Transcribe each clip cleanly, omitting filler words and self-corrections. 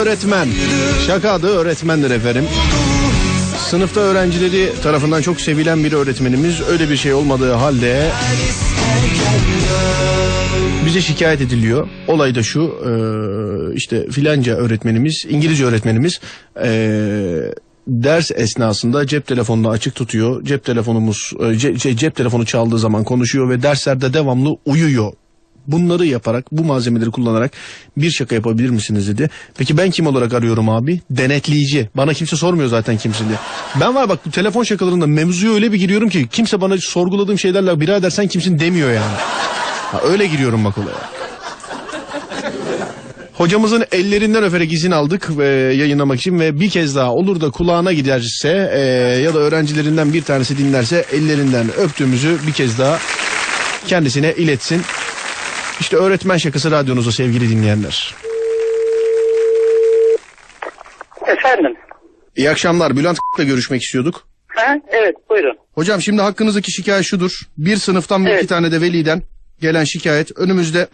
Öğretmen. Şaka adı öğretmendir efendim. Sınıfta öğrencileri tarafından çok sevilen bir öğretmenimiz öyle bir şey olmadığı halde bize şikayet ediliyor. Olay da şu, işte filanca öğretmenimiz, İngilizce öğretmenimiz ders esnasında cep telefonunu açık tutuyor. Cep telefonu çaldığı zaman konuşuyor ve derslerde devamlı uyuyor. Bunları yaparak, bu malzemeleri kullanarak bir şaka yapabilir misiniz dedi. Peki ben kim olarak arıyorum abi? Denetleyici. Bana kimse sormuyor zaten kimsin diye. Ben var bak bu telefon şakalarında mevzuya öyle bir giriyorum ki kimse bana sorguladığım şeylerle birader sen kimsin demiyor yani. Ha, öyle giriyorum bak olaya. Hocamızın ellerinden öperek izin aldık ve yayınlamak için ve bir kez daha olur da kulağına giderse ya da öğrencilerinden bir tanesi dinlerse ellerinden öptüğümüzü bir kez daha kendisine iletsin. İşte öğretmen şakası radyonuzda sevgili dinleyenler. Efendim. İyi akşamlar. Bülent'la görüşmek istiyorduk. Ha, evet buyurun. Hocam şimdi hakkınızdaki şikayet şudur. Bir sınıftan ve iki tane de veliden gelen şikayet. Önümüzde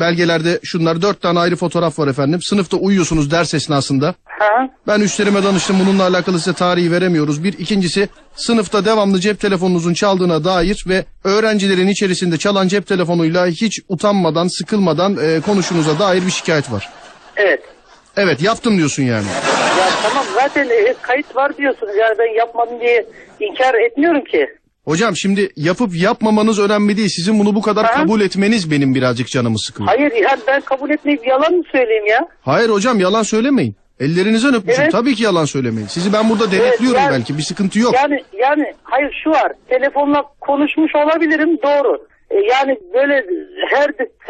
belgelerde şunlar 4 tane ayrı fotoğraf var efendim. Sınıfta uyuyorsunuz ders esnasında. Ben üstlerime danıştım, bununla alakalı size tarihi veremiyoruz. Bir ikincisi sınıfta devamlı cep telefonunuzun çaldığına dair ve öğrencilerin içerisinde çalan cep telefonuyla hiç utanmadan sıkılmadan konuşunuza dair bir şikayet var. Evet. Evet yaptım diyorsun yani. Ya tamam zaten kayıt var diyorsunuz yani ben yapmadım diye inkar etmiyorum ki. Hocam şimdi yapıp yapmamanız önemli değil. Sizin bunu bu kadar kabul etmeniz benim birazcık canımı sıkıyor. Hayır ya ben kabul etmeyip yalan mı söyleyeyim ya? Hayır hocam yalan söylemeyin. Ellerinizden öpmüşüm. Evet. Tabii ki yalan söylemeyin. Sizi ben burada denetliyorum yani, belki bir sıkıntı yok. Yani hayır şu var. Telefonla konuşmuş olabilirim doğru. Yani böyle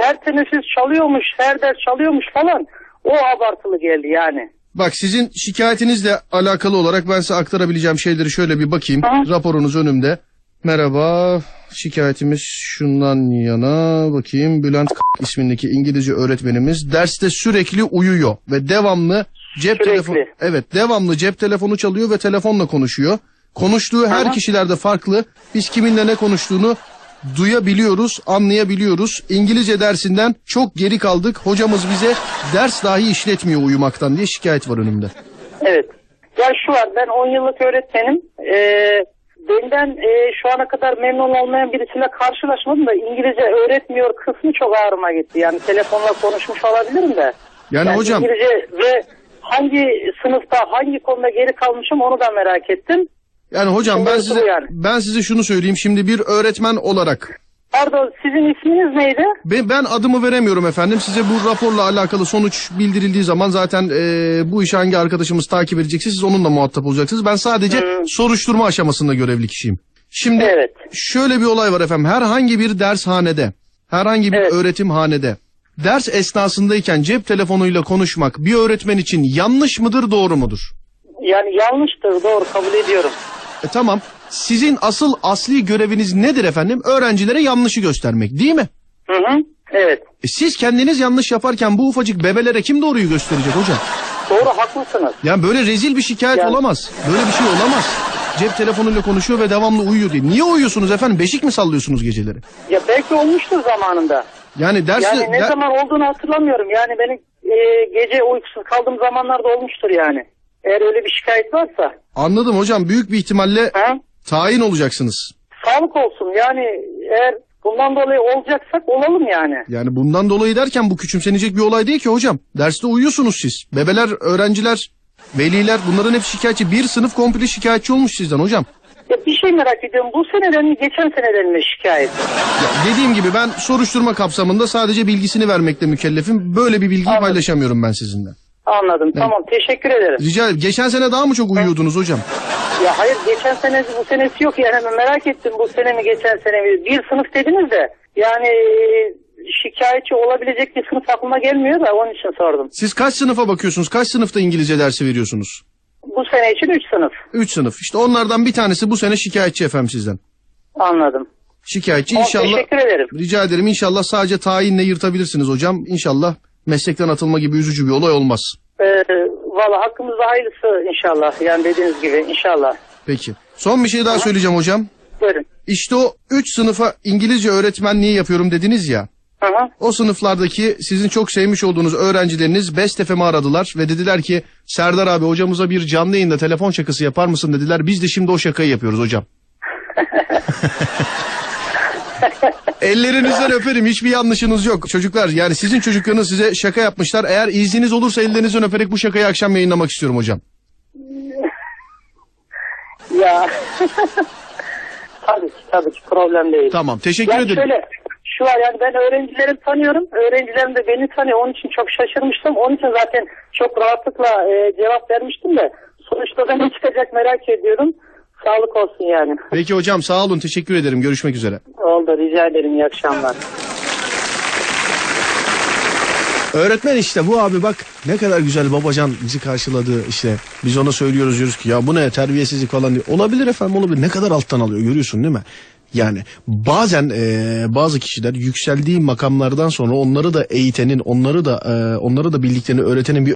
her teneffüs çalıyormuş, her ders çalıyormuş falan. O abartılı geldi yani. Bak sizin şikayetinizle alakalı olarak ben size aktarabileceğim şeyleri şöyle bir bakayım. Raporunuz önümde. Merhaba, şikayetimiz şundan yana bakayım. Bülent ismindeki İngilizce öğretmenimiz derste sürekli uyuyor ve devamlı cep telefonu çalıyor ve telefonla konuşuyor. Konuştuğu her kişilerde farklı. Biz kiminle ne konuştuğunu duyabiliyoruz, anlayabiliyoruz. İngilizce dersinden çok geri kaldık. Hocamız bize ders dahi işletmiyor uyumaktan diye şikayet var önümde. Evet. Ya şu var, ben 10 yıllık öğretmenim. Benden şu ana kadar memnun olmayan birisiyle karşılaşmadım da İngilizce öğretmiyor kısmı çok ağrıma gitti. Yani telefonla konuşmuş olabilirim de. Yani hocam. İngilizce ve hangi sınıfta hangi konuda geri kalmışım onu da merak ettim. Yani hocam şimdi ben size şunu söyleyeyim şimdi bir öğretmen olarak. Pardon sizin isminiz neydi? Ben adımı veremiyorum efendim. Size bu raporla alakalı sonuç bildirildiği zaman zaten bu işi hangi arkadaşımız takip edecekse siz onunla muhatap olacaksınız. Ben sadece soruşturma aşamasında görevli kişiyim. Şimdi şöyle bir olay var efendim. Herhangi bir dershanede, herhangi bir öğretimhanede ders esnasındayken cep telefonuyla konuşmak bir öğretmen için yanlış mıdır doğru mudur? Yani yanlıştır doğru kabul ediyorum. Tamam. Sizin asıl asli göreviniz nedir efendim? Öğrencilere yanlışı göstermek değil mi? Evet. Siz kendiniz yanlış yaparken bu ufacık bebelere kim doğruyu gösterecek hocam? Doğru haklısınız. Yani böyle rezil bir şikayet olamaz. Böyle bir şey olamaz. Cep telefonuyla konuşuyor ve devamlı uyuyor diye. Niye uyuyorsunuz efendim? Beşik mi sallıyorsunuz geceleri? Ya belki olmuştur zamanında. Yani ne zaman olduğunu hatırlamıyorum. Yani benim gece uykusuz kaldığım zamanlarda olmuştur yani. Eğer öyle bir şikayet varsa. Anladım hocam. Büyük bir ihtimalle tayin olacaksınız. Sağlık olsun. Yani eğer bundan dolayı olacaksak olalım yani. Yani bundan dolayı derken bu küçümsenecek bir olay değil ki hocam. Derste uyuyorsunuz siz. Bebeler, öğrenciler, veliler bunların hep şikayetçi. Bir sınıf komple şikayetçi olmuş sizden hocam. Ya bir şey merak ediyorum. Bu seneden mi geçen seneden mi şikayet? Ya dediğim gibi ben soruşturma kapsamında sadece bilgisini vermekle mükellefim. Böyle bir bilgiyi paylaşamıyorum ben sizinle. Anladım. Evet. Tamam. Teşekkür ederim. Rica ederim. Geçen sene daha mı çok uyuyordunuz hocam? Ya hayır. Geçen senesi bu senesi yok. Yani merak ettim bu sene mi geçen sene mi? Bir sınıf dediniz de yani şikayetçi olabilecek bir sınıf aklıma gelmiyor da onun için sordum. Siz kaç sınıfa bakıyorsunuz? Kaç sınıfta İngilizce dersi veriyorsunuz? Bu sene için 3 sınıf. 3 sınıf. İşte onlardan bir tanesi bu sene şikayetçi efendim sizden. Anladım. Şikayetçi inşallah. Teşekkür ederim. Rica ederim. İnşallah sadece tayinle yırtabilirsiniz hocam. İnşallah. Meslekten atılma gibi üzücü bir olay olmaz. Valla hakkımızda hayırlısı inşallah. Yani dediğiniz gibi inşallah. Peki. Son bir şey daha söyleyeceğim hocam. Buyurun. İşte o 3 sınıfa İngilizce öğretmenliği yapıyorum dediniz ya. Hı. O sınıflardaki sizin çok sevmiş olduğunuz öğrencileriniz Best FM'i aradılar ve dediler ki Serdar abi hocamıza bir canlı yayında telefon şakası yapar mısın dediler. Biz de şimdi o şakayı yapıyoruz hocam. Ellerinizden öperim, hiçbir yanlışınız yok. Çocuklar, yani sizin çocuklarınız size şaka yapmışlar. Eğer izniniz olursa ellerinizden öperek bu şakayı akşam yayınlamak istiyorum hocam. Ya tabii ki problem değil. Tamam, teşekkür ederim. Şöyle, şu var yani, ben öğrencilerimi tanıyorum. Öğrencilerim de beni tanıyor. Onun için çok şaşırmıştım. Onun için zaten çok rahatlıkla cevap vermiştim de. Sonuçta da ne çıkacak merak ediyorum. Sağlık olsun yani. Peki hocam, sağ olun, teşekkür ederim. Görüşmek üzere. Oldu, rica ederim, iyi akşamlar. Öğretmen işte bu abi, bak ne kadar güzel babacan bizi karşıladı işte. Biz ona söylüyoruz, diyoruz ki ya bu ne terbiyesizlik falan diyor. Olabilir efendim, olabilir. Ne kadar alttan alıyor, görüyorsun değil mi? Yani bazen bazı kişiler yükseldiği makamlardan sonra onları da eğitenin, onları da bildiklerini öğretenin bir